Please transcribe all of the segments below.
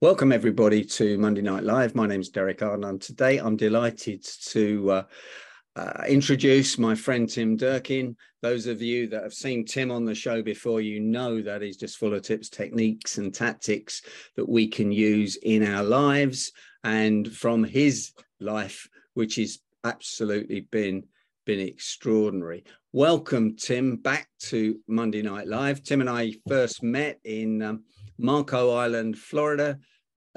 Welcome everybody to Monday Night Live. My name is Derek Arn, and today I'm delighted to introduce my friend Tim Durkin. Those of you that have seen Tim on the show before, you know that he's just full of tips, techniques and tactics that we can use in our lives and from his life, which has absolutely been extraordinary. Welcome, Tim, back to Monday Night Live. Tim and I first met in Marco Island, Florida,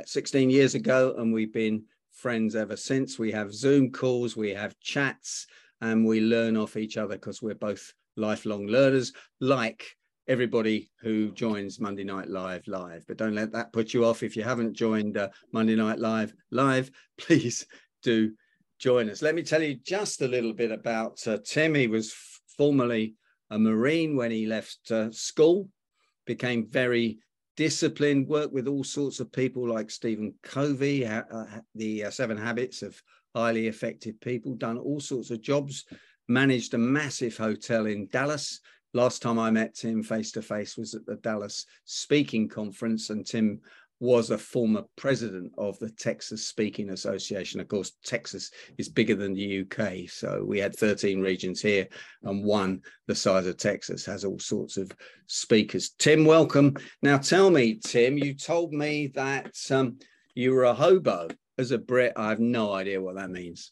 16 years ago, and we've been friends ever since. We have Zoom calls, we have chats, and we learn off each other because we're both lifelong learners, like everybody who joins Monday Night Live live. But don't let that put you off. If you haven't joined Monday Night Live live, please do join us. Let me tell you just a little bit about Tim. He was formerly a Marine. When he left school, became very disciplined, worked with all sorts of people like Stephen Covey, the 7 Habits of Highly Effective People, done all sorts of jobs, managed a massive hotel in Dallas. Last time I met Tim face to face was at the Dallas Speaking Conference, and Tim was a former president of the Texas Speaking Association. Of course, Texas is bigger than the UK. So we had 13 regions here, and one the size of Texas has all sorts of speakers. Tim, welcome. Now, tell me, Tim, you told me that you were a hobo. As a Brit, I have no idea what that means.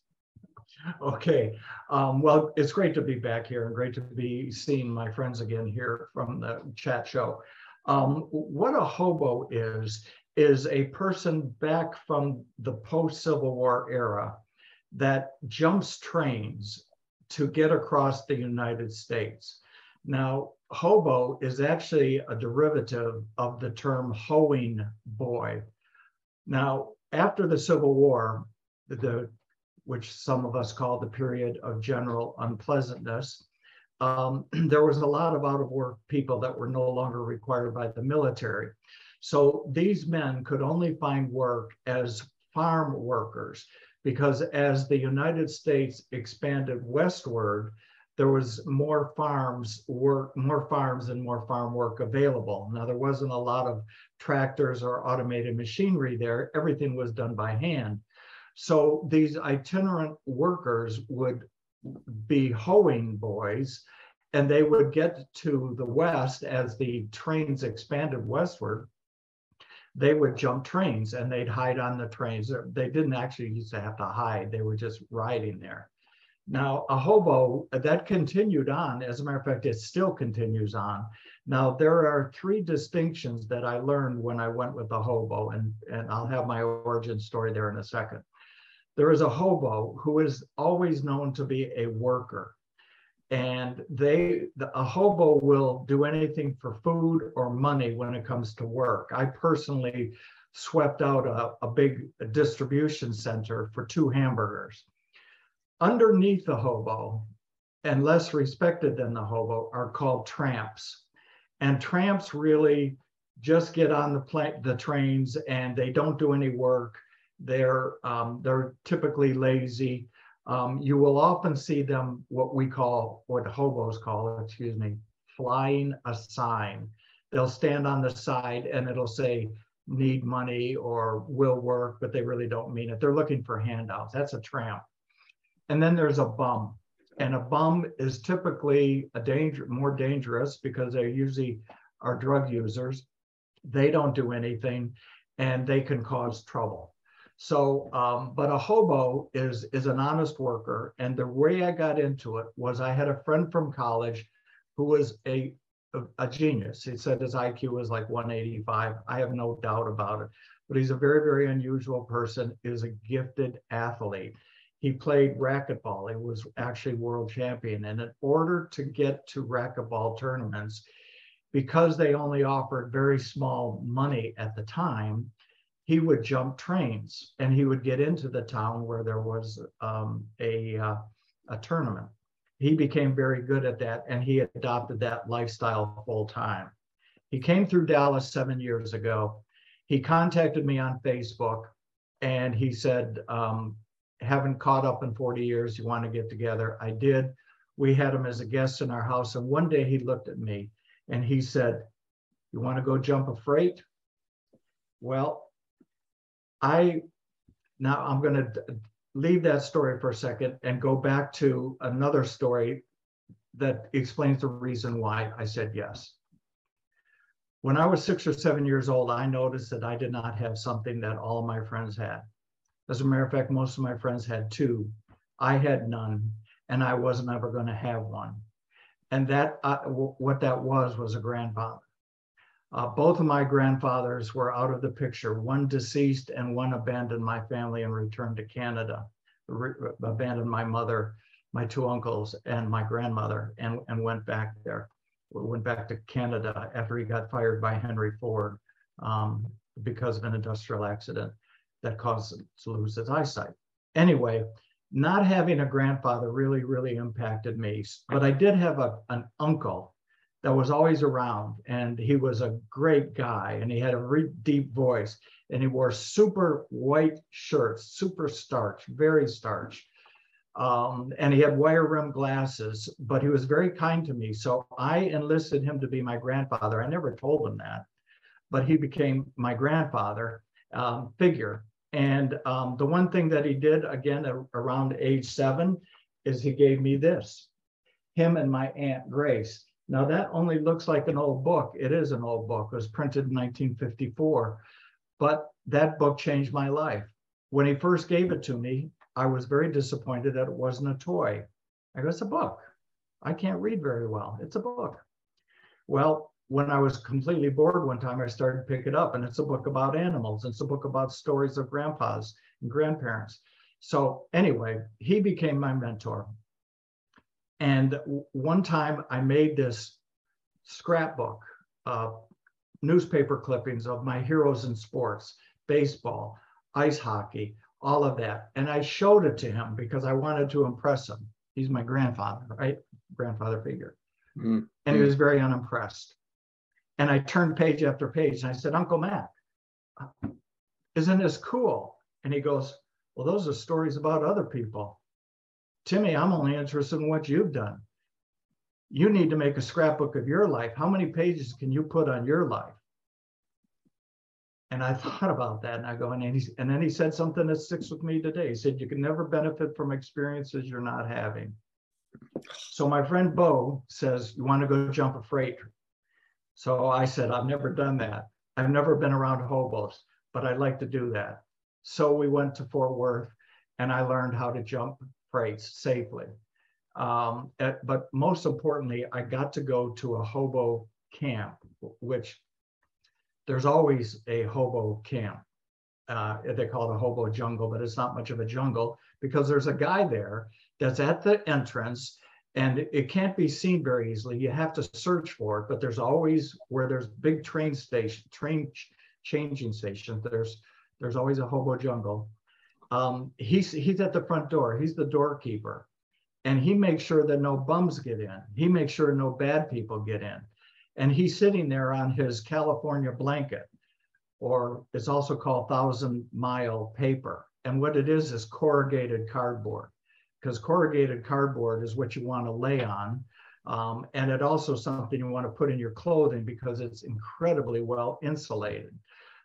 Okay. Well, it's great to be back here and great to be seeing my friends again here from the chat show. What a hobo is a person back from the post-Civil War era that jumps trains to get across the United States. Now, hobo is actually a derivative of the term hoeing boy. Now, after the Civil War, which some of us call the period of general unpleasantness, there was a lot of out-of-work people that were no longer required by the military. So these men could only find work as farm workers, because as the United States expanded westward, there was more farms and more farm work available. Now, there wasn't a lot of tractors or automated machinery there. Everything was done by hand. So these itinerant workers would be hoeing boys, and they would get to the west as the trains expanded westward. They would jump trains and they'd hide on the trains. They didn't actually used to have to hide, they were just riding there. Now, a hobo, that continued on. As a matter of fact, it still continues on. Now, there are three distinctions that I learned when I went with the hobo, and I'll have my origin story there in a second. There is a hobo who is always known to be a worker, and a hobo will do anything for food or money when it comes to work. I personally swept out a big distribution center for 2 hamburgers. Underneath the hobo, and less respected than the hobo, are called tramps, and tramps really just get on the trains, and they don't do any work. They're typically lazy. You will often see them, what hobos call, flying a sign. They'll stand on the side and it'll say, need money or will work, but they really don't mean it. They're looking for handouts. That's a tramp. And then there's a bum. And a bum is typically more dangerous, because they usually are drug users. They don't do anything and they can cause trouble. So, but a hobo is an honest worker. And the way I got into it was I had a friend from college who was a genius. He said his IQ was like 185. I have no doubt about it. But he's a very, very unusual person. He was a gifted athlete. He played racquetball. He was actually world champion. And in order to get to racquetball tournaments, because they only offered very small money at the time, he would jump trains and he would get into the town where there was a tournament. He became very good at that, and he adopted that lifestyle full time. He came through Dallas 7 years ago. He contacted me on Facebook and he said, haven't caught up in 40 years, you want to get together? I did. We had him as a guest in our house, and one day he looked at me and he said, You want to go jump a freight? Well, I'm going to leave that story for a second and go back to another story that explains the reason why I said yes. When I was 6 or 7 years old, I noticed that I did not have something that all of my friends had. As a matter of fact, most of my friends had two. I had none, and I wasn't ever going to have one. And that what that was a grandfather. Both of my grandfathers were out of the picture. One deceased and one abandoned my family and returned to Canada, abandoned my mother, my two uncles, and my grandmother, and went back there. We went back to Canada after he got fired by Henry Ford because of an industrial accident that caused him to lose his eyesight. Anyway, not having a grandfather really, really impacted me. But I did have an uncle that was always around, and he was a great guy, and he had a really deep voice, and he wore super white shirts, super starch, very starch. And he had wire rim glasses, but he was very kind to me. So I enlisted him to be my grandfather. I never told him that, but he became my grandfather figure. And the one thing that he did, again, around age 7, is he gave me this, him and my Aunt Grace. Now that only looks like an old book. It is an old book. It was printed in 1954, but that book changed my life. When he first gave it to me, I was very disappointed that it wasn't a toy. I go, it's a book. I can't read very well. It's a book. Well, when I was completely bored one time, I started to pick it up, and it's a book about animals. It's a book about stories of grandpas and grandparents. So anyway, he became my mentor. And one time I made this scrapbook, newspaper clippings of my heroes in sports, baseball, ice hockey, all of that. And I showed it to him because I wanted to impress him. He's my grandfather, right? Grandfather figure. Mm-hmm. And he was very unimpressed. And I turned page after page, and I said, Uncle Mac, isn't this cool? And he goes, well, those are stories about other people. Timmy, I'm only interested in what you've done. You need to make a scrapbook of your life. How many pages can you put on your life? And I thought about that, and I go, and then he said something that sticks with me today. He said, you can never benefit from experiences you're not having. So my friend Bo says, you want to go jump a freight? So I said, I've never done that. I've never been around hobos, but I'd like to do that. So we went to Fort Worth, and I learned how to jump freights safely. But most importantly, I got to go to a hobo camp, which there's always a hobo camp. They call it a hobo jungle, but it's not much of a jungle because there's a guy there that's at the entrance, and it can't be seen very easily. You have to search for it, but there's always, where there's big train station, changing stations, there's always a hobo jungle. He's at the front door. He's the doorkeeper, and he makes sure that no bums get in. He makes sure no bad people get in. And he's sitting there on his California blanket, or it's also called 1,000-mile paper. And what it is corrugated cardboard, because corrugated cardboard is what you want to lay on. And it also something you want to put in your clothing because it's incredibly well insulated.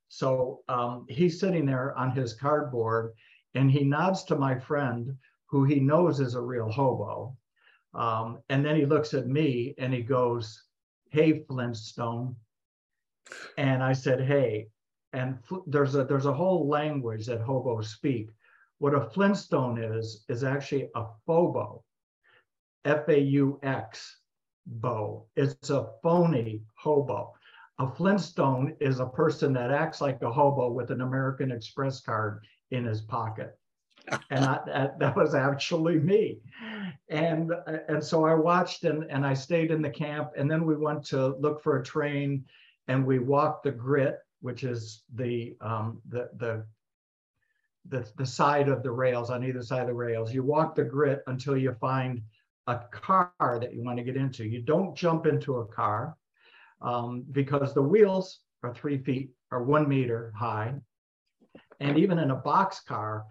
So he's sitting there on his cardboard, and he nods to my friend, who he knows is a real hobo. And then he looks at me and he goes, hey, Flintstone. And I said, hey. And there's a whole language that hobos speak. What a Flintstone is actually a phobo, F-A-U-X, bo. It's a phony hobo. A Flintstone is a person that acts like a hobo with an American Express card in his pocket. And that was actually me. And so I watched, and I stayed in the camp, and then we went to look for a train, and we walked the grit, which is the side of the rails, on either side of the rails. You walk the grit until you find a car that you want to get into. You don't jump into a car because the wheels are 3 feet or 1 meter high. And even in a box car,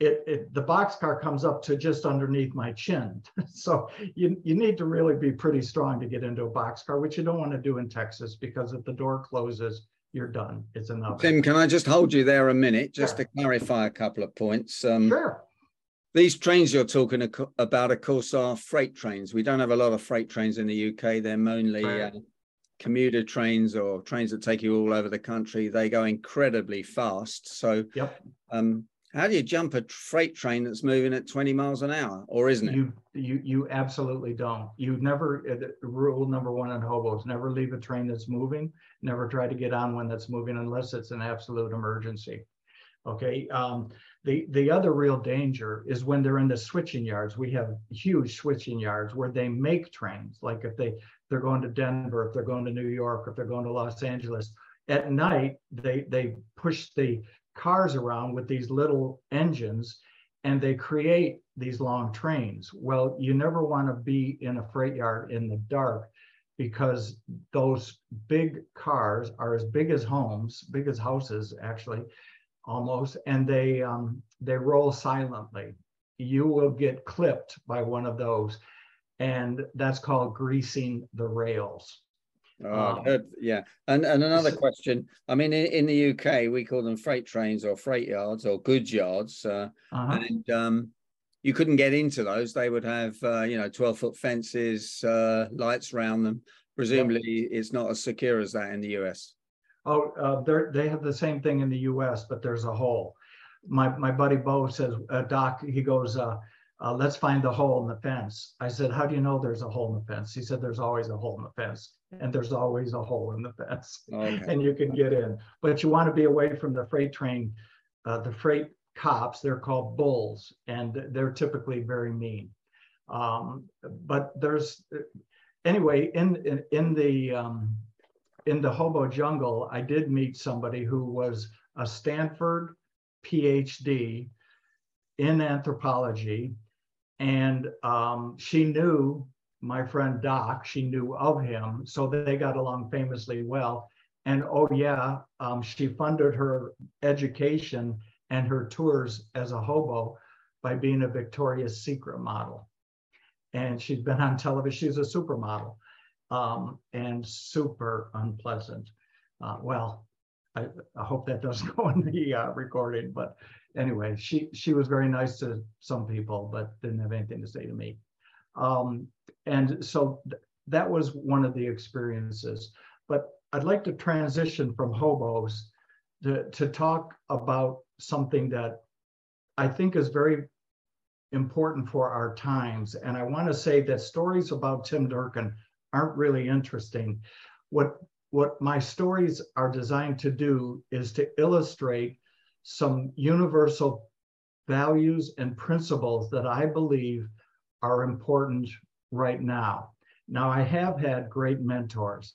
the boxcar comes up to just underneath my chin. So you need to really be pretty strong to get into a boxcar, which you don't want to do in Texas, because if the door closes, you're done. It's enough. Tim, can I just hold you there a minute just to clarify a couple of points? Sure. These trains you're talking about, of course, are freight trains. We don't have a lot of freight trains in the UK. They're mainly commuter trains or trains that take you all over the country. They go incredibly fast. So how do you jump a freight train that's moving at 20 miles an hour, or isn't it? You absolutely don't. You never, rule number one in hobos, never leave a train that's moving, never try to get on one that's moving unless it's an absolute emergency. Okay. The other real danger is when they're in the switching yards. We have huge switching yards where they make trains. Like if they're going to Denver, if they're going to New York, if they're going to Los Angeles, at night, they push the cars around with these little engines and they create these long trains. Well, you never want to be in a freight yard in the dark, because those big cars are as big as homes, big as houses, actually, almost, and they roll silently. You will get clipped by one of those, and that's called greasing the rails. And another question. I mean, in the UK, we call them freight trains or freight yards or goods yards. You couldn't get into those. They would have, 12-foot fences, lights around them. Presumably, it's not as secure as that in the US. Oh, they have the same thing in the US, but there's a hole. My buddy Bo says, Doc, he goes, let's find the hole in the fence. I said, how do you know there's a hole in the fence? He said, there's always a hole in the fence. And there's always a hole in the fence. Okay. And you can get in. But you want to be away from the freight train, the freight cops. They're called bulls, and they're typically very mean. But there's, anyway, in the hobo jungle, I did meet somebody who was a Stanford PhD in anthropology, and she knew my friend Doc, she knew of him, so they got along famously well. And she funded her education and her tours as a hobo by being a Victoria's Secret model. And she's been on television, she's a supermodel. And super unpleasant. Well, I hope that doesn't go in the recording, but anyway, she was very nice to some people, but didn't have anything to say to me. And so that was one of the experiences. But I'd like to transition from hobos to talk about something that I think is very important for our times. And I want to say that stories about Tim Durkin aren't really interesting. What my stories are designed to do is to illustrate some universal values and principles that I believe are important right now. Now, I have had great mentors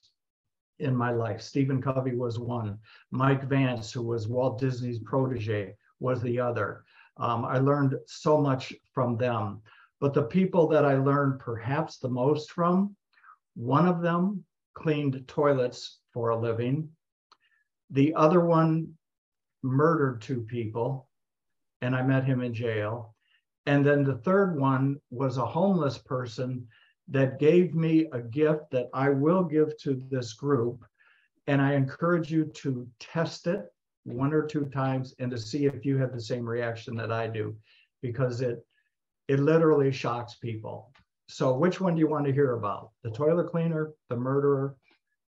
in my life. Stephen Covey was one. Mike Vance, who was Walt Disney's protege, was the other. I learned so much from them. But the people that I learned perhaps the most from, one of them cleaned toilets for a living. The other one murdered two people, and I met him in jail. And then the third one was a homeless person that gave me a gift that I will give to this group. And I encourage you to test it one or two times and to see if you have the same reaction that I do, because it literally shocks people. So which one do you want to hear about? The toilet cleaner, the murderer,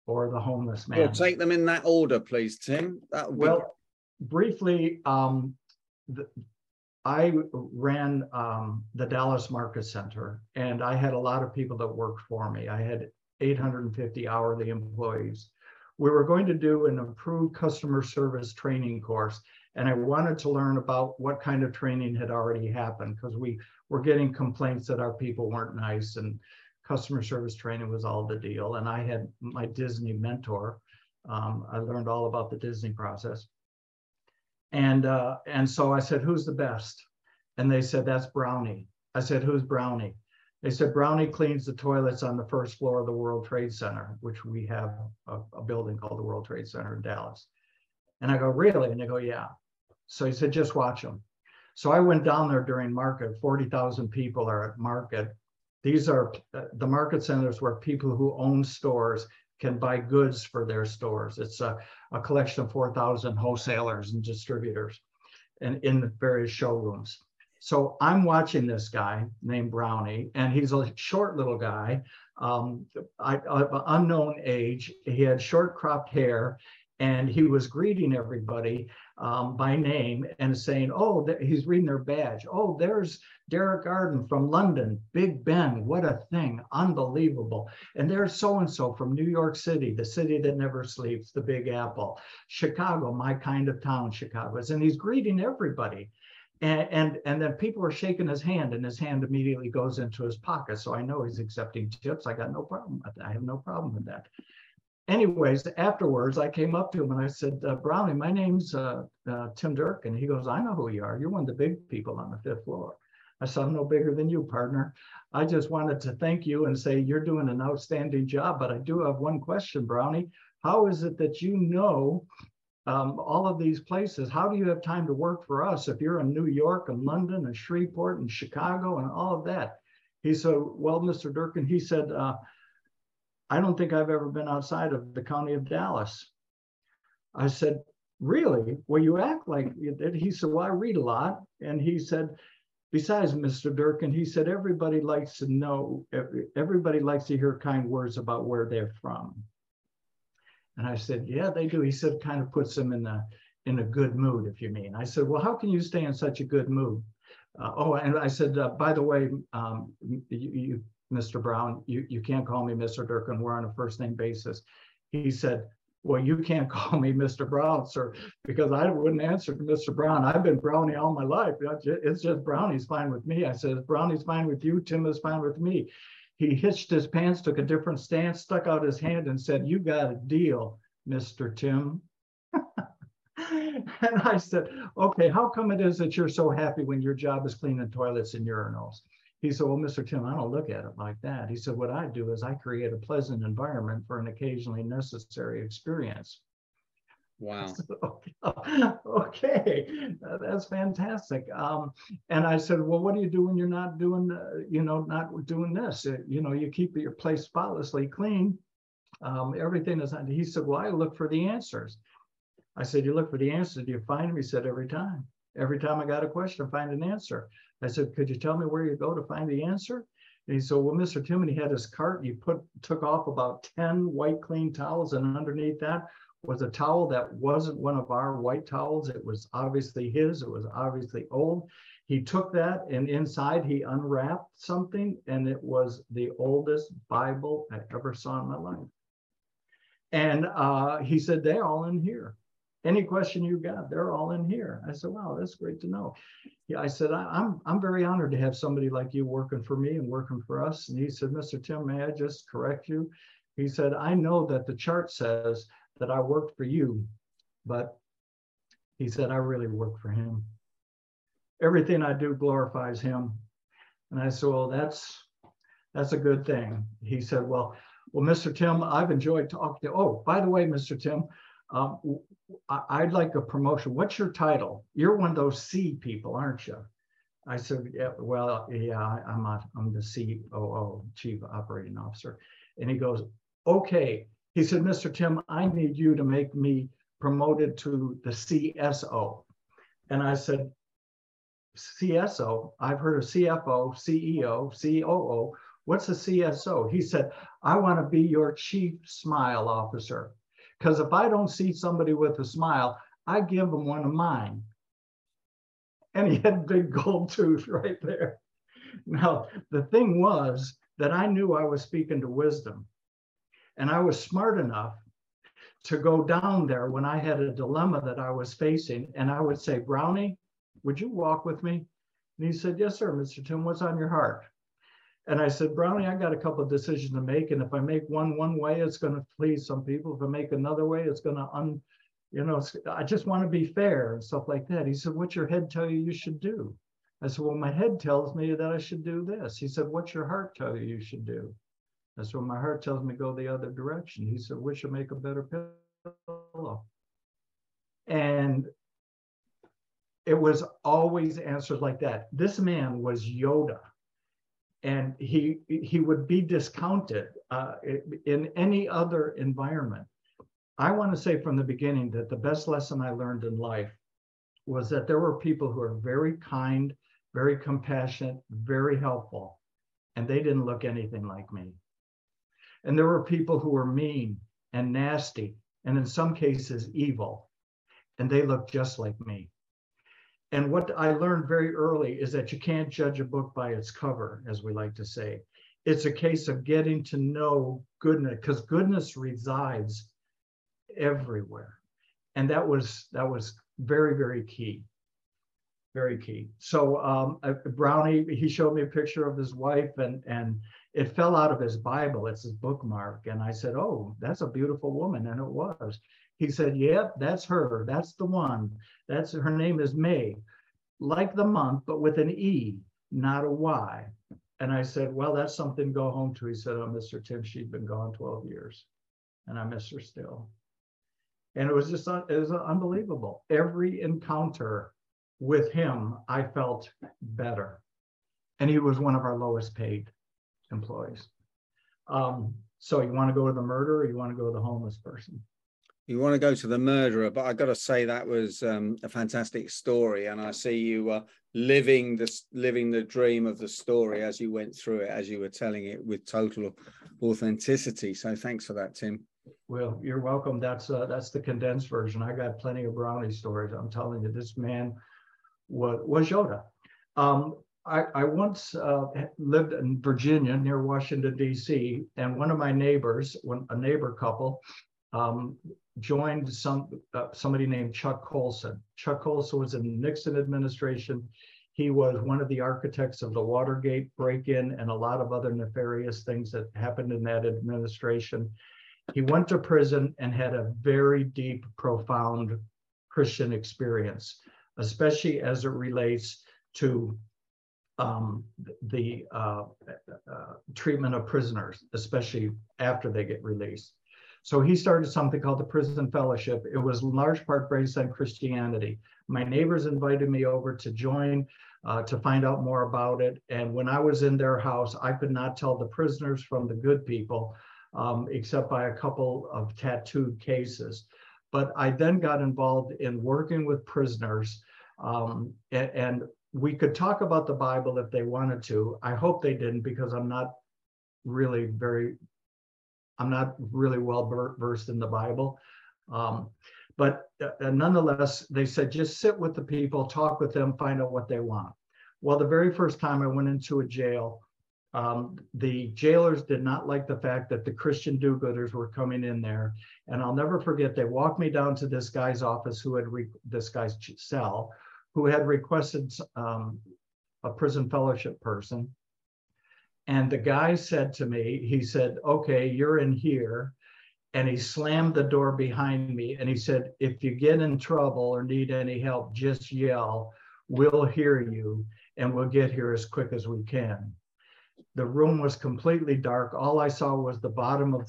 or the homeless man? Well, take them in that order, please, Tim. Briefly, I ran the Dallas Market Center, and I had a lot of people that worked for me. I had 850 hourly employees. We were going to do an improved customer service training course, and I wanted to learn about what kind of training had already happened, because we were getting complaints that our people weren't nice, and customer service training was all the deal. And I had my Disney mentor. I learned all about the Disney process. And so I said, who's the best? And they said, that's Brownie. I said, who's Brownie? They said, Brownie cleans the toilets on the first floor of the World Trade Center, which we have a building called the World Trade Center in Dallas. And I go, really? And they go, yeah. So he said, just watch him. So I went down there during market. 40,000 people are at market. These are the market centers where people who own stores can buy goods for their stores. It's a collection of 4,000 wholesalers and distributors and in the various showrooms. So I'm watching this guy named Brownie, and he's a short little guy, unknown age. He had short cropped hair, and he was greeting everybody by name and saying, oh, he's reading their badge. Oh, there's Derek Arn from London, Big Ben, what a thing, unbelievable. And there's so-and-so from New York City, the city that never sleeps, the Big Apple, Chicago, my kind of town, Chicago's. And he's greeting everybody. And then people are shaking his hand, and his hand immediately goes into his pocket. So I know he's accepting tips. I got no problem with that. I have no problem with that. Anyways, afterwards, I came up to him and I said, Brownie, my name's Tim Durkin. And he goes, I know who you are. You're one of the big people on the fifth floor. I said, I'm no bigger than you, partner. I just wanted to thank you and say you're doing an outstanding job. But I do have one question, Brownie. How is it that you know all of these places? How do you have time to work for us if you're in New York and London and Shreveport and Chicago and all of that? He said, well, Mr. Durkin, he said, I don't think I've ever been outside of the county of Dallas. I said, really? Well, you act like you did. He said, well, I read a lot. And he said, besides, Mr. Durkin, he said, everybody likes to know, everybody likes to hear kind words about where they're from. And I said, yeah, they do. He said, kind of puts them in a good mood, if you mean. I said, well, how can you stay in such a good mood? Oh, and I said, by the way, you Mr. Brown, you can't call me Mr. Durkin. We're on a first name basis. He said, well, you can't call me Mr. Brown, sir, because I wouldn't answer to Mr. Brown. I've been Brownie all my life. It's just Brownie's fine with me. I said, Brownie's fine with you. Tim is fine with me. He hitched his pants, took a different stance, stuck out his hand and said, you got a deal, Mr. Tim. And I said, okay, how come it is that you're so happy when your job is cleaning toilets and urinals? He said, well, Mr. Tim, I don't look at it like that. He said, what I do is I create a pleasant environment for an occasionally necessary experience. Wow. So, okay, that's fantastic. And I said, well, what do you do when you're not doing, not doing this? You know, you keep your place spotlessly clean. Everything is, he said, well, I look for the answers. I said, you look for the answers. Do you find them? He said, every time. Every time I got a question, I find an answer. I said, could you tell me where you go to find the answer? And he said, well, Mr. Tim, and he had his cart. He took off about 10 white clean towels, and underneath that was a towel that wasn't one of our white towels. It was obviously his. It was obviously old. He took that, and inside he unwrapped something, and it was the oldest Bible I ever saw in my life. And he said, they're all in here. Any question you got, they're all in here. I said, wow, that's great to know. Yeah, I said, I'm very honored to have somebody like you working for me and working for us. And he said, Mr. Tim, may I just correct you? He said, I know that the chart says that I worked for you, but he said, I really work for him. Everything I do glorifies him. And I said, well, that's a good thing. He said, well, Mr. Tim, I've enjoyed talking to, oh, by the way, Mr. Tim, I'd like a promotion. What's your title? You're one of those C people, aren't you? I said, yeah, well, yeah, I'm the COO, Chief Operating Officer. And he goes, okay. He said, Mr. Tim, I need you to make me promoted to the CSO. And I said, CSO? I've heard of CFO, CEO, COO. What's a CSO? He said, I want to be your Chief Smile Officer. Because if I don't see somebody with a smile, I give them one of mine. And he had a big gold tooth right there. Now, the thing was that I knew I was speaking to wisdom. And I was smart enough to go down there when I had a dilemma that I was facing. And I would say, Brownie, would you walk with me? And he said, yes, sir, Mr. Tim, what's on your heart? And I said, Brownie, I got a couple of decisions to make. And if I make one way, it's going to please some people. If I make another way, it's going to, I just want to be fair and stuff like that. He said, what's your head tell you you should do? I said, well, my head tells me that I should do this. He said, what's your heart tell you you should do? I said, well, my heart tells me go the other direction. He said, we should make a better pillow. And It was always answered like that. This man was Yoda, and he would be discounted in any other environment. I want to say from the beginning that the best lesson I learned in life was that there were people who are very kind, very compassionate, very helpful, and they didn't look anything like me. And there were people who were mean and nasty, and in some cases evil, and they looked just like me. And what I learned very early is that you can't judge a book by its cover, as we like to say. It's a case of getting to know goodness, because goodness resides everywhere. And that was very, very key, very key. So Brownie, he showed me a picture of his wife, and it fell out of his Bible. It's his bookmark. And I said, oh, that's a beautiful woman. And it was. He said, yep, that's her. That's the one. That's her name is May, like the month, but with an E, not a Y. And I said, well, that's something to go home to. He said, oh, Mr. Tim, she'd been gone 12 years, and I miss her still. And it was just, it was unbelievable. Every encounter with him, I felt better. And he was one of our lowest paid employees. So you want to go to the murderer, or you want to go to the homeless person? You want to go to the murderer, but I got to say that was a fantastic story, and I see you living the dream of the story as you went through it, as you were telling it with total authenticity. So thanks for that, Tim. Well, you're welcome. That's the condensed version. I got plenty of Brownie stories. I'm telling you, this man was Yoda. I once lived in Virginia near Washington, DC, and one of my neighbors, a neighbor couple, joined somebody named Chuck Colson. Chuck Colson was in the Nixon administration. He was one of the architects of the Watergate break-in and a lot of other nefarious things that happened in that administration. He went to prison and had a very deep, profound Christian experience, especially as it relates to the treatment of prisoners, especially after they get released. So he started something called the Prison Fellowship. It was in large part based on Christianity. My neighbors invited me over to join, to find out more about it. And when I was in their house, I could not tell the prisoners from the good people, except by a couple of tattooed cases. But I then got involved in working with prisoners, and we could talk about the Bible if they wanted to. I hope they didn't, because I'm not really well versed in the Bible. But nonetheless, they said, just sit with the people, talk with them, find out what they want. Well, the very first time I went into a jail, the jailers did not like the fact that the Christian do-gooders were coming in there. And I'll never forget, they walked me down to this guy's office, this guy's cell, who had requested a prison fellowship person. And the guy said to me, he said, okay, you're in here. And he slammed the door behind me. And he said, if you get in trouble or need any help, just yell, we'll hear you, and we'll get here as quick as we can. The room was completely dark. All I saw was the bottom of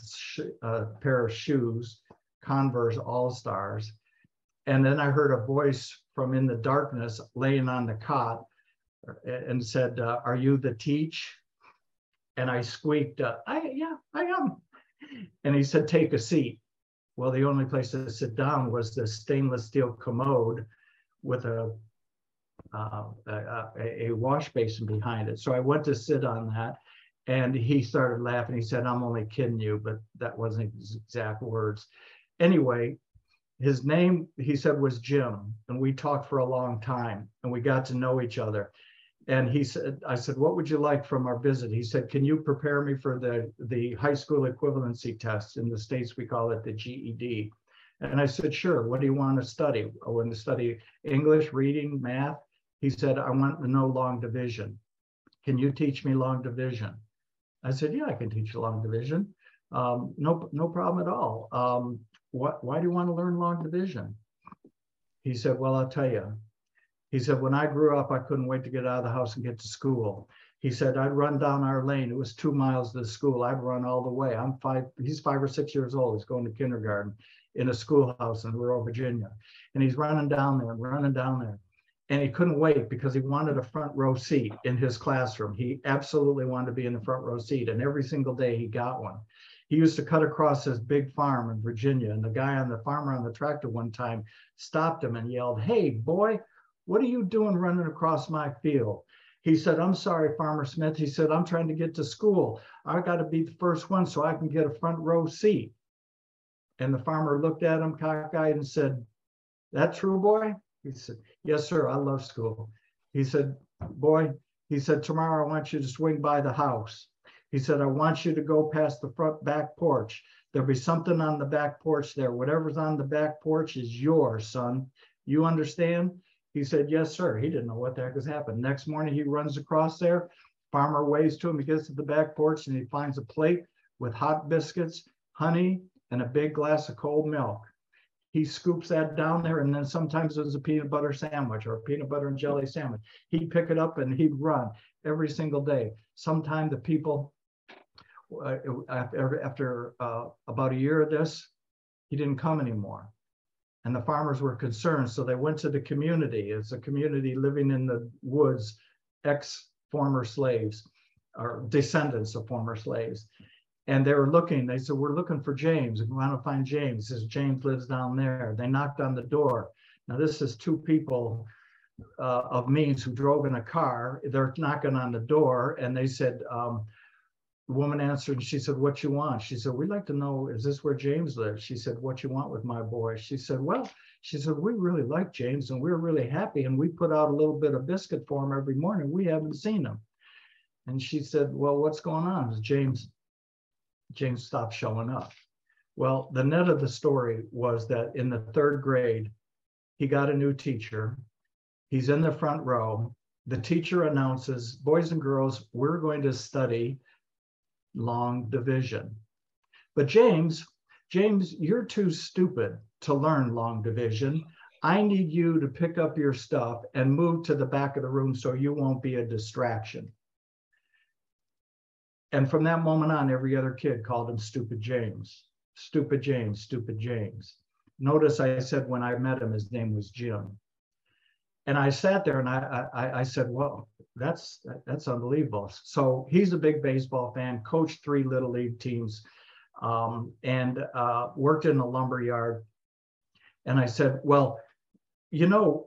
a pair of shoes, Converse All-Stars. And then I heard a voice from in the darkness laying on the cot and said, are you the teach? And I squeaked, yeah, I am. And he said, take a seat. Well, the only place to sit down was this stainless steel commode with a wash basin behind it. So I went to sit on that, and he started laughing. He said, I'm only kidding you, but that wasn't his exact words. Anyway, his name, he said, was Jim. And we talked for a long time, and we got to know each other. And he said, I said, what would you like from our visit? He said, can you prepare me for the high school equivalency test? In the States, we call it the GED. And I said, sure, what do you want to study? I want to study English, reading, math. He said, I want to know long division. Can you teach me long division? I said, yeah, I can teach you long division. No problem at all. Why do you want to learn long division? He said, well, I'll tell you. He said, when I grew up, I couldn't wait to get out of the house and get to school. He said, I'd run down our lane. It was 2 miles to the school. I'd run all the way. He's 5 or 6 years old. He's going to kindergarten in a schoolhouse in rural Virginia. And he's running down there and running down there. and he couldn't wait because he wanted a front row seat in his classroom. He absolutely wanted to be in the front row seat, and every single day he got one. He used to cut across his big farm in Virginia, and the guy on the farmer on the tractor one time stopped him and yelled, "Hey, boy, what are you doing running across my field?" He said, "I'm sorry, Farmer Smith." He said, "I'm trying to get to school. I got to be the first one so I can get a front row seat." And the farmer looked at him cockeyed and said, "That true, boy?" He said, "Yes, sir, I love school." He said, "Boy," he said, "tomorrow I want you to swing by the house." He said, "I want you to go past the front back porch. There'll be something on the back porch there. Whatever's on the back porch is yours, son. You understand?" He said, "Yes, sir." He didn't know what the heck was happening. Next morning, he runs across there. Farmer waves to him. He gets to the back porch, and he finds a plate with hot biscuits, honey, and a big glass of cold milk. He scoops that down there, and then sometimes it was a peanut butter sandwich or a peanut butter and jelly sandwich. He'd pick it up, and he'd run every single day. Sometime the people, after about a year of this, he didn't come anymore. And the farmers were concerned, so they went to the community. It's a community living in the woods, ex-former slaves or descendants of former slaves. And they were looking. They said, "We're looking for James. We want to find James." He says, "James lives down there." They knocked on the door. Now, this is two people of means who drove in a car. They're knocking on the door, and they said, the woman answered, and she said, "What you want?" She said, "We'd like to know, is this where James lives?" She said, "What you want with my boy?" She said, "Well," she said, "we really like James, and we're really happy, and we put out a little bit of biscuit for him every morning. We haven't seen him." And she said, "Well, what's going on?" Is James stopped showing up. Well, the net of the story was that in the third grade, he got a new teacher. He's in the front row. The teacher announces, "Boys and girls, we're going to study long division. But James, you're too stupid to learn long division. I need you to pick up your stuff and move to the back of the room so you won't be a distraction." And from that moment on, every other kid called him Stupid James, Stupid James, Stupid James. Notice I said when I met him, his name was Jim. And I sat there and I said, "Whoa, that's unbelievable." So he's a big baseball fan, coached 3 Little League teams, and worked in the lumber yard. And I said, "Well, long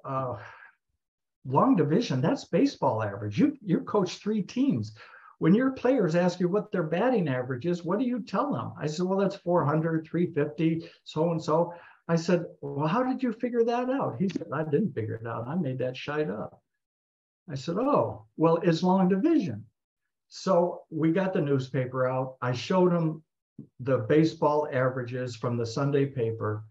division, that's baseball average. You coached 3 teams. When your players ask you what their batting average is, what do you tell them?" I said, "Well, that's 400, 350, so-and-so." I said, "Well, how did you figure that out?" He said, "I didn't figure it out. I made that shite up." I said, "Oh, well, it's long division." So we got the newspaper out. I showed him the baseball averages from the Sunday paper,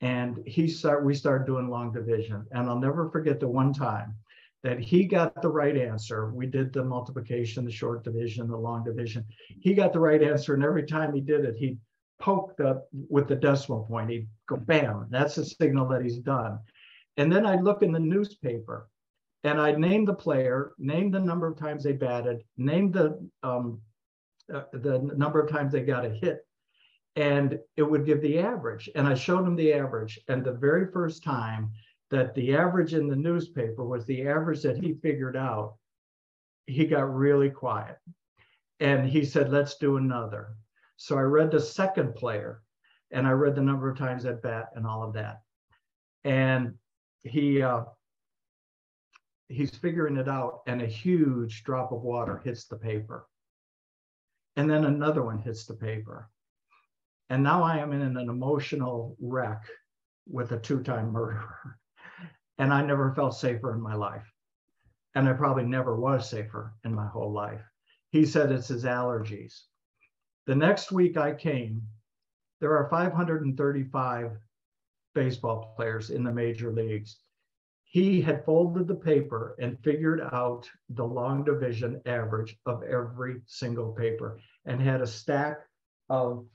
and we started doing long division. And I'll never forget the one time that he got the right answer. We did the multiplication, the short division, the long division. He got the right answer, and every time he did it, he poked with the decimal point. He'd go, bam, that's a signal that he's done. And then I'd look in the newspaper, and I'd name the player, name the number of times they batted, name the number of times they got a hit, and it would give the average. And I showed him the average. And the very first time that the average in the newspaper was the average that he figured out, he got really quiet. And he said, "Let's do another." So I read the second player, and I read the number of times at bat and all of that. And he's figuring it out, and a huge drop of water hits the paper. And then another one hits the paper. And now I am in an emotional wreck with a 2-time murderer. And I never felt safer in my life. And I probably never was safer in my whole life. He said it's his allergies. The next week I came, there are 535 baseball players in the major leagues. He had folded the paper and figured out the long division average of every single paper and had a stack of,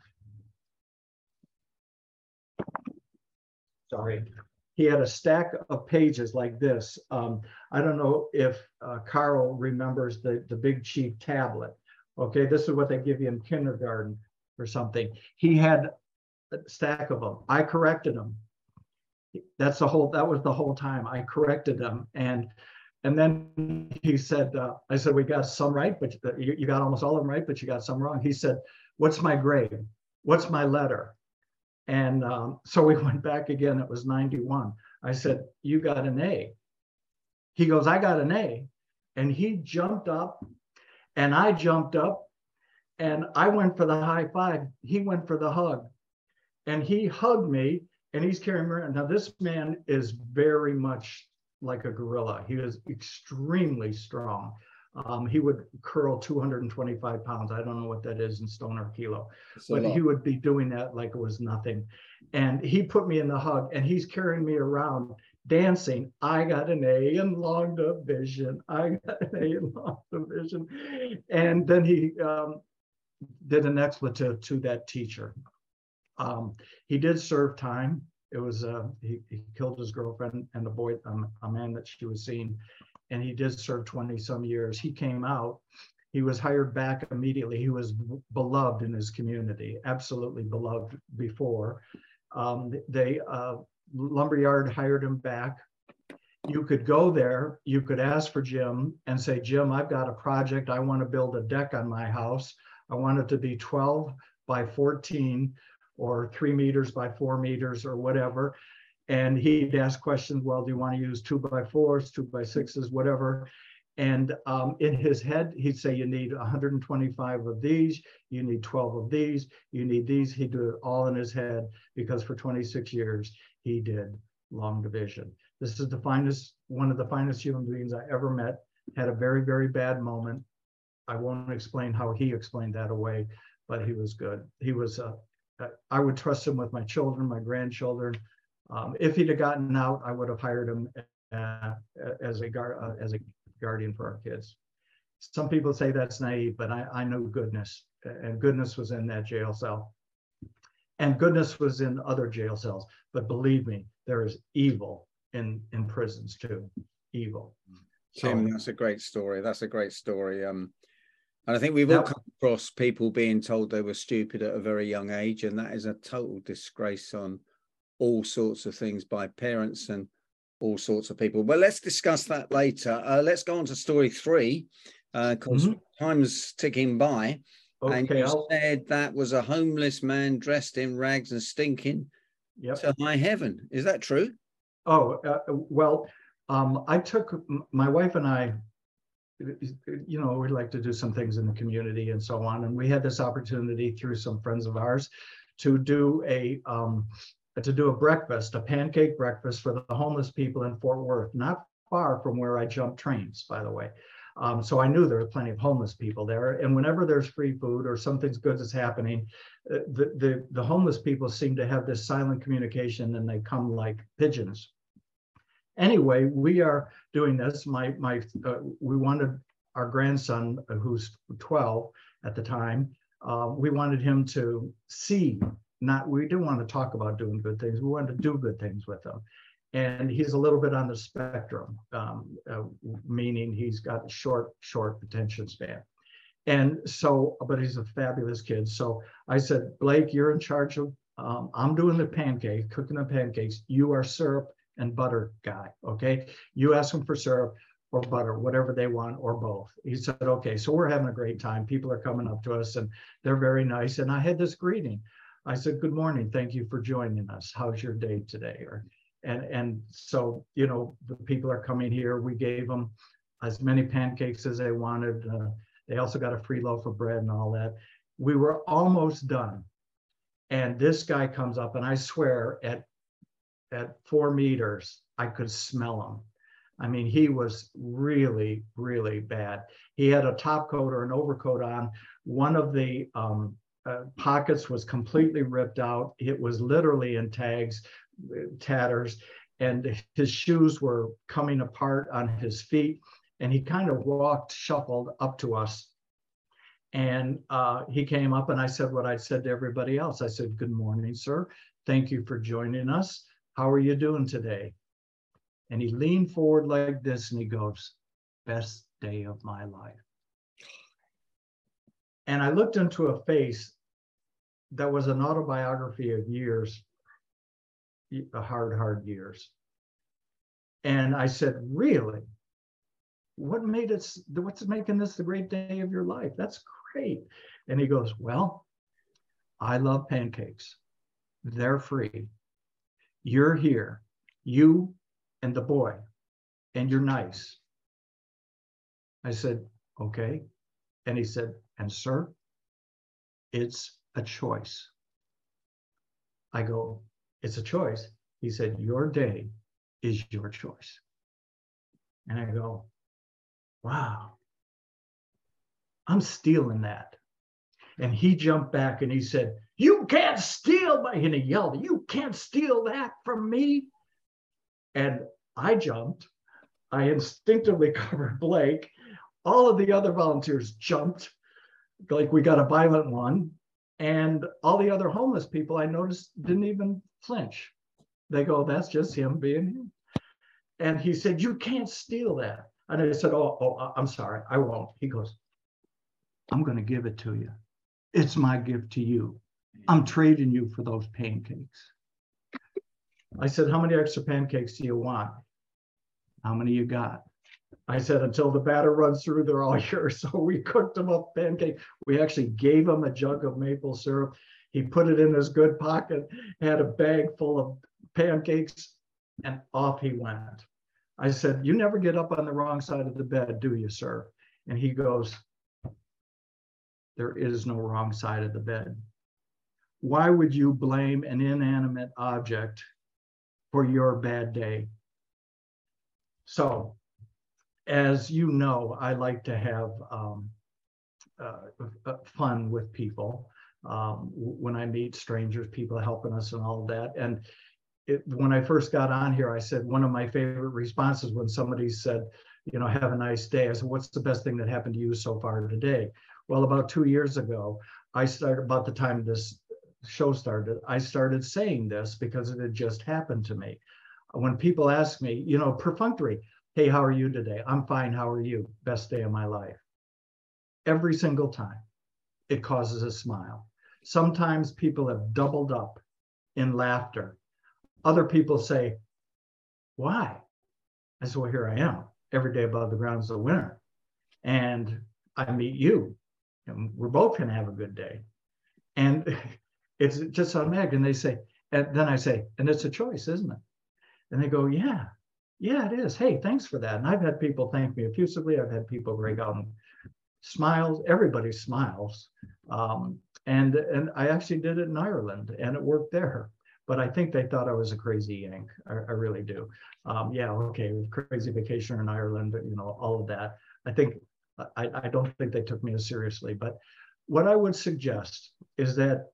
he had a stack of pages like this. I don't know if Carl remembers the Big Chief tablet. Okay, this is what they give you in kindergarten or something. He had a stack of them. I corrected him. That's the whole, that was the whole time. I corrected them. And then he said, I said, we got some right, but you got almost all of them right, but you got some wrong. He said, what's my grade? What's my letter? And so we went back again. It was 91. I said, you got an A. He goes, I got an A. And he jumped up and I jumped up and I went for the high five. He went for the hug and he hugged me and he's carrying me around. Now, this man is very much like a gorilla. He was extremely strong. He would curl 225 pounds. I don't know what that is in stone or kilo, so but he would be doing that like it was nothing. And he put me in the hug and he's carrying me around dancing. I got an A in long division. I got an A in long division. And then he did an expletive to that teacher. He did serve time. It was, he killed his girlfriend and the boy, a man that she was seeing. And he did serve 20 some years. He came out, he was hired back immediately. He was beloved in his community, absolutely beloved before. Lumberyard hired him back. You could go there, you could ask for Jim and say, Jim, I've got a project. I want to build a deck on my house. I want it to be 12 by 14 or 3 meters by 4 meters or whatever. And he'd ask questions, well, do you want to use 2x4s, 2x6s, whatever? And in his head, he'd say, you need 125 of these, you need 12 of these, you need these. He'd do it all in his head because for 26 years, he did long division. This is the finest, one of the finest human beings I ever met, had a very, very bad moment. I won't explain how he explained that away, but he was good. He was, I would trust him with my children, my grandchildren. If he'd have gotten out, I would have hired him as a guardian for our kids. Some people say that's naive, but I knew goodness, and goodness was in that jail cell. And goodness was in other jail cells, but believe me, there is evil in prisons too, evil. Tim, that's a great story. That's a great story. And I think we've all come across people being told they were stupid at a very young age, and that is a total disgrace on all sorts of things by parents and all sorts of people. But let's discuss that later. Let's go on to story three, because time's ticking by. Okay, and you said that was a homeless man dressed in rags and stinking to high heaven. Is that true? Oh, well, I took my wife and I, you know, we like to do some things in the community and so on. And we had this opportunity through some friends of ours to do a breakfast, a pancake breakfast for the homeless people in Fort Worth, not far from where I jumped trains, by the way. So I knew there were plenty of homeless people there. And whenever there's free food or something's good that's happening, the homeless people seem to have this silent communication and they come like pigeons. Anyway, we are doing this. We wanted our grandson, who's 12 at the time, we wanted him to see. We didn't want to talk about doing good things. We wanted to do good things with him. And he's a little bit on the spectrum, meaning he's got a short attention span. And so, but he's a fabulous kid. So I said, Blake, you're in charge of, I'm doing the pancakes, cooking the pancakes. You are syrup and butter guy, okay? You ask them for syrup or butter, whatever they want, or both. He said, okay, so we're having a great time. People are coming up to us and they're very nice. And I had this greeting. I said, good morning, thank you for joining us. How's your day today? And so, you know, the people are coming here. We gave them as many pancakes as they wanted. They also got a free loaf of bread and all that. We were almost done. And this guy comes up, and I swear at 4 meters, I could smell him. I mean, he was really, really bad. He had a top coat or an overcoat on. One of the pockets was completely ripped out. It was literally in tags, tatters, and his shoes were coming apart on his feet. And he kind of shuffled up to us. And he came up and I said what I said to everybody else. I said, good morning, sir. Thank you for joining us. How are you doing today? And he leaned forward like this and he goes, best day of my life. And I looked into a face that was an autobiography of years hard years. And I said, really? What's making this the great day of your life? That's great. And he goes, well, I love pancakes. They're free. You're here, you and the boy, and you're nice. I said, okay. And he said, and sir, it's a choice. I go, it's a choice. He said, your day is your choice. And I go, wow, I'm stealing that. And he jumped back and he said, you can't steal my, and he yelled, you can't steal that from me. And I jumped. I instinctively covered Blake. All of the other volunteers jumped, like we got a violent one. And all the other homeless people I noticed didn't even flinch. They go, that's just him being him. And he said, you can't steal that. And I said, oh, I'm sorry, I won't. He goes, I'm going to give it to you. It's my gift to you. I'm trading you for those pancakes. I said, how many extra pancakes do you want? How many you got? I said, until the batter runs through, they're all yours. So we cooked them up pancake. We actually gave him a jug of maple syrup. He put it in his good pocket, had a bag full of pancakes, and off he went. I said, you never get up on the wrong side of the bed, do you, sir? And he goes, there is no wrong side of the bed. Why would you blame an inanimate object for your bad day? So, as you know, I like to have fun with people. When I meet strangers, people helping us and all that. And when I first got on here, I said, one of my favorite responses when somebody said, you know, have a nice day. I said, what's the best thing that happened to you so far today? Well, about 2 years ago, I started, about the time this show started, I started saying this because it had just happened to me. When people ask me, you know, perfunctory, hey, how are you today? I'm fine, how are you? Best day of my life. Every single time, it causes a smile. Sometimes people have doubled up in laughter. Other people say, why? I said, well, here I am. Every day above the ground is a winner. And I meet you, and we're both gonna have a good day. And it's just automatic. And they say, and then I say, and it's a choice, isn't it? And they go, yeah. Yeah, it is. Hey, thanks for that. And I've had people thank me effusively. I've had people break out and smiles. Everybody smiles. And I actually did it in Ireland, and it worked there. But I think they thought I was a crazy Yank. I really do. Yeah, okay, crazy vacationer in Ireland, you know, all of that. I think I don't think they took me as seriously. But what I would suggest is that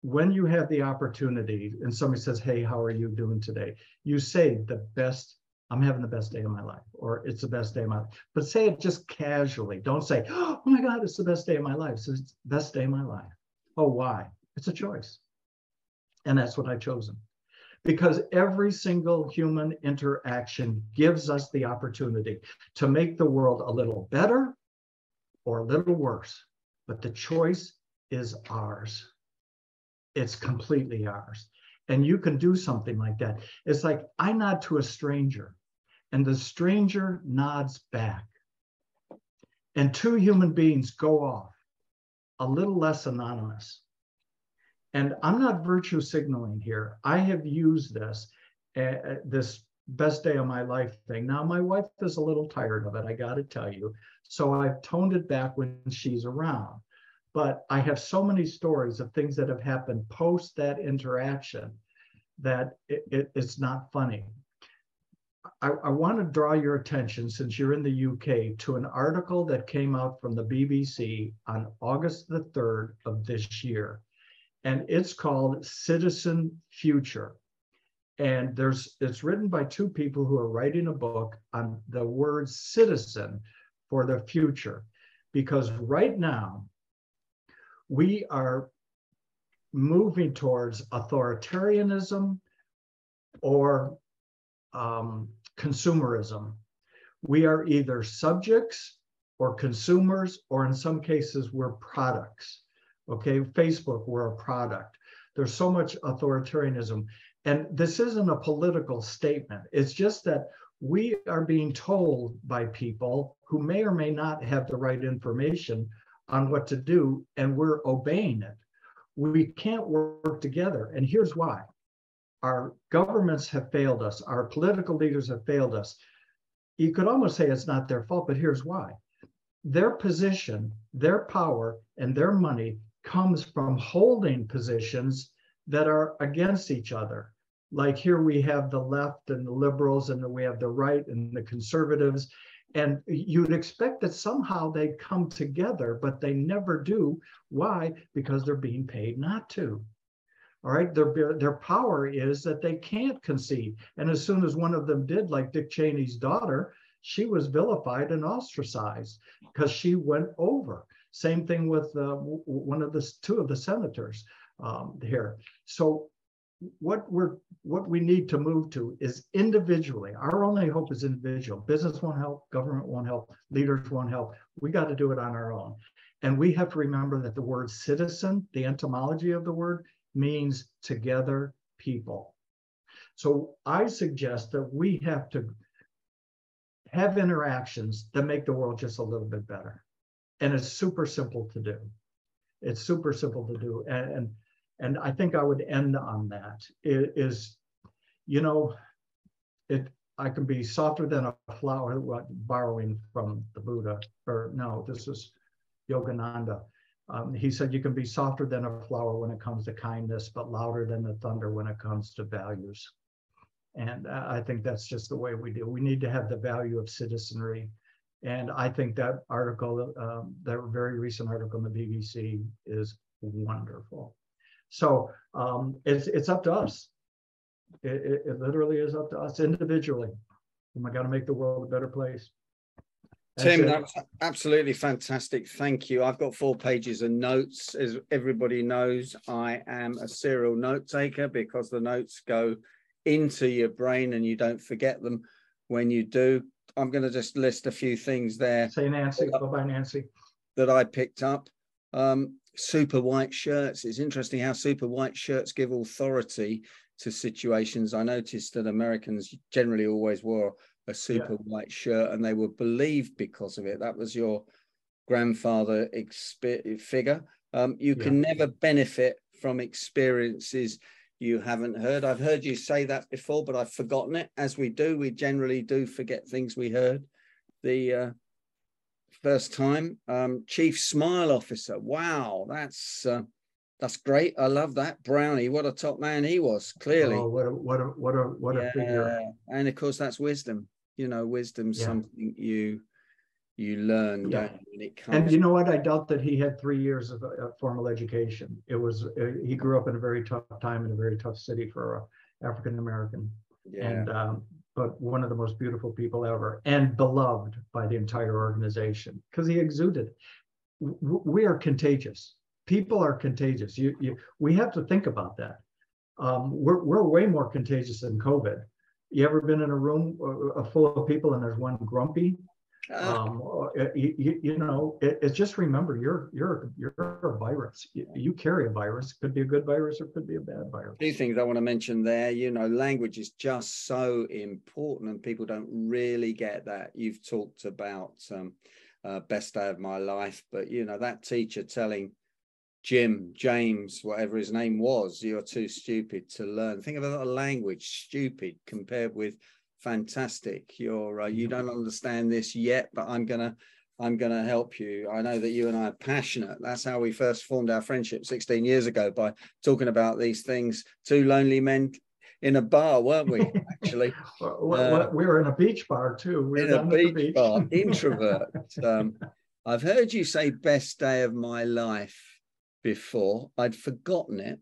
when you have the opportunity and somebody says, hey, how are you doing today? You say the best. I'm having the best day of my life, or it's the best day of my life. But say it just casually. Don't say, oh my God, it's the best day of my life. So it's the best day of my life. Oh, why? It's a choice. And that's what I've chosen. Because every single human interaction gives us the opportunity to make the world a little better or a little worse. But the choice is ours. It's completely ours. And you can do something like that. It's like I nod to a stranger and the stranger nods back. And two human beings go off a little less anonymous. And I'm not virtue signaling here. I have used this, this best day of my life thing. Now, my wife is a little tired of it, I got to tell you. So I've toned it back when she's around. But I have so many stories of things that have happened post that interaction that it's not funny. I want to draw your attention, since you're in the UK, to an article that came out from the BBC on August the 3rd of this year. And it's called Citizen Future. And it's written by two people who are writing a book on the word citizen for the future. Because right now, we are moving towards authoritarianism or consumerism. We are either subjects or consumers, or in some cases, we're products. Okay, Facebook, we're a product. There's so much authoritarianism. And this isn't a political statement. It's just that we are being told by people who may or may not have the right information on what to do, and we're obeying it. We can't work together, and here's why. Our governments have failed us. Our political leaders have failed us. You could almost say it's not their fault, but here's why. Their position, their power, and their money comes from holding positions that are against each other. Like here we have the left and the liberals, and then we have the right and the conservatives. And you'd expect that somehow they'd come together, but they never do. Why? Because they're being paid not to. All right, their power is that they can't concede. And as soon as one of them did, like Dick Cheney's daughter, she was vilified and ostracized because she went over. Same thing with two of the senators here. So what we need to move to is individually. Our only hope is individual. Business won't help, government won't help, leaders won't help. We got to do it on our own. And we have to remember that the word citizen, the etymology of the word, means together people. So I suggest that we have to have interactions that make the world just a little bit better. And it's super simple to do. It's super simple to do. And I think I would end on that. It is, you know, I can be softer than a flower, borrowing from the Buddha, or no, this is Yogananda. He said, you can be softer than a flower when it comes to kindness, but louder than the thunder when it comes to values. And I think that's just the way we do. We need to have the value of citizenry. And I think that article, that very recent article in the BBC is wonderful. So it's up to us. It literally is up to us individually. Am I going to make the world a better place? Tim, that's absolutely fantastic. Thank you. I've got 4 pages of notes. As everybody knows, I am a serial note taker because the notes go into your brain and you don't forget them when you do. I'm going to just list a few things there. Say Nancy, bye-bye Nancy. That I picked up. Super white shirts. It's interesting how super white shirts give authority to situations. I noticed that Americans generally always wore a super white shirt, and they were believed because of it. That was your grandfather figure. You can never benefit from experiences you haven't heard. I've heard you say that before, but I've forgotten it. As we do, we generally do forget things we heard the first time. Chief Smile Officer. Wow, that's great. I love that. Brownie, what a top man he was, clearly. Oh, what a figure. And of course, that's wisdom. You know, wisdom's something you learn when it comes. And you know what? I doubt that he had 3 years of formal education. It was he grew up in a very tough time in a very tough city for an African American. Yeah. And but one of the most beautiful people ever, and beloved by the entire organization because he exuded. We are contagious. People are contagious. We have to think about that. We're way more contagious than COVID. You ever been in a room full of people and there's one grumpy? You know, it's just remember you're a virus. You carry a virus. It could be a good virus or could be a bad virus. Two things I want to mention there. You know, language is just so important, and people don't really get that. You've talked about best day of my life, but you know that teacher telling Jim, James, whatever his name was, you're too stupid to learn. Think about the language, stupid compared with fantastic. You're you don't understand this yet, but I'm gonna help you. I know that you and I are passionate. That's how we first formed our friendship 16 years ago, by talking about these things. Two lonely men in a bar, weren't we? Actually, we were in a beach bar too. We were in a beach bar. Introvert. I've heard you say "best day of my life" before. I'd forgotten it.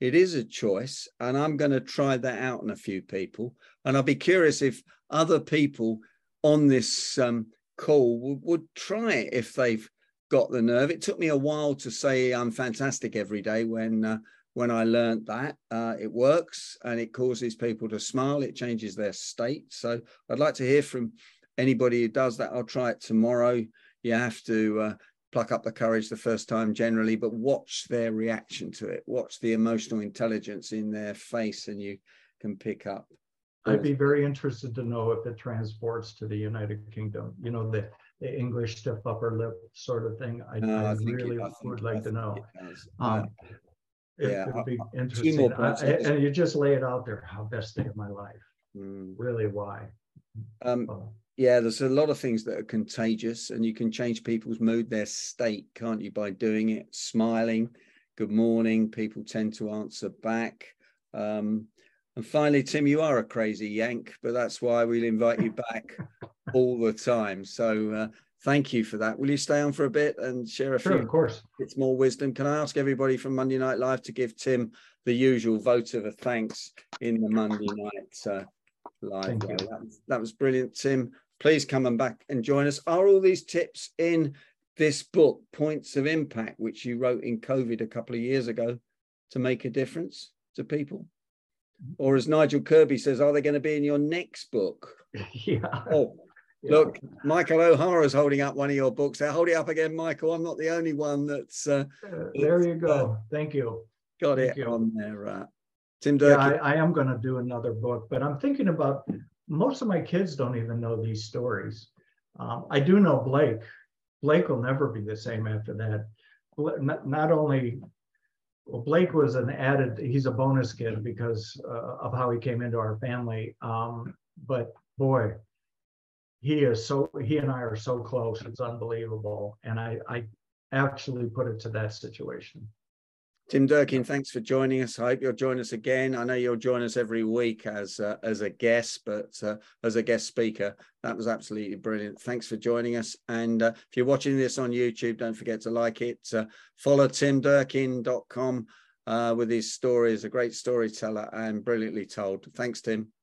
It is a choice, and I'm going to try that out on a few people. And I'll be curious if other people on this call would try it if they've got the nerve. It took me a while to say I'm fantastic every day when I learned that. It works, and it causes people to smile. It changes their state. So I'd like to hear from anybody who does that. I'll try it tomorrow. You have to pluck up the courage the first time generally, but watch their reaction to it. Watch the emotional intelligence in their face and you can pick up. I'd be very interested to know if it transports to the United Kingdom, you know, the English stiff upper lip sort of thing. I really would like to know. It would be interesting. And you just lay it out there, how best day of my life, really why. Yeah, there's a lot of things that are contagious and you can change people's mood, their state, can't you, by doing it, smiling, good morning, people tend to answer back. And finally, Tim, you are a crazy Yank, but that's why we'll invite you back all the time. So thank you for that. Will you stay on for a bit and share a few? Of course. It's more wisdom. Can I ask everybody from Monday Night Live to give Tim the usual vote of a thanks in the Monday Night Live? Thank you. That was brilliant, Tim. Please come and back and join us. Are all these tips in this book, Points of Impact, which you wrote in COVID a couple of years ago to make a difference to people? Or as Nigel Kirby says, are they going to be in your next book? Yeah. Oh, look, Michael O'Hara is holding up one of your books. Hold it up again, Michael. I'm not the only one that's... there you go. Thank you. Got it on there. Tim Durkin. Yeah, I am going to do another book, but I'm thinking about... Most of my kids don't even know these stories. I do know Blake. Blake will never be the same after that. Not only... Well, Blake was an added, he's a bonus kid because of how he came into our family. But boy, he and I are so close, it's unbelievable. And I actually put it to that situation. Tim Durkin, thanks for joining us. I hope you'll join us again. I know you'll join us every week as a guest, but as a guest speaker, that was absolutely brilliant. Thanks for joining us. And if you're watching this on YouTube, don't forget to like it. Follow TimDurkin.com with his stories, a great storyteller and brilliantly told. Thanks, Tim.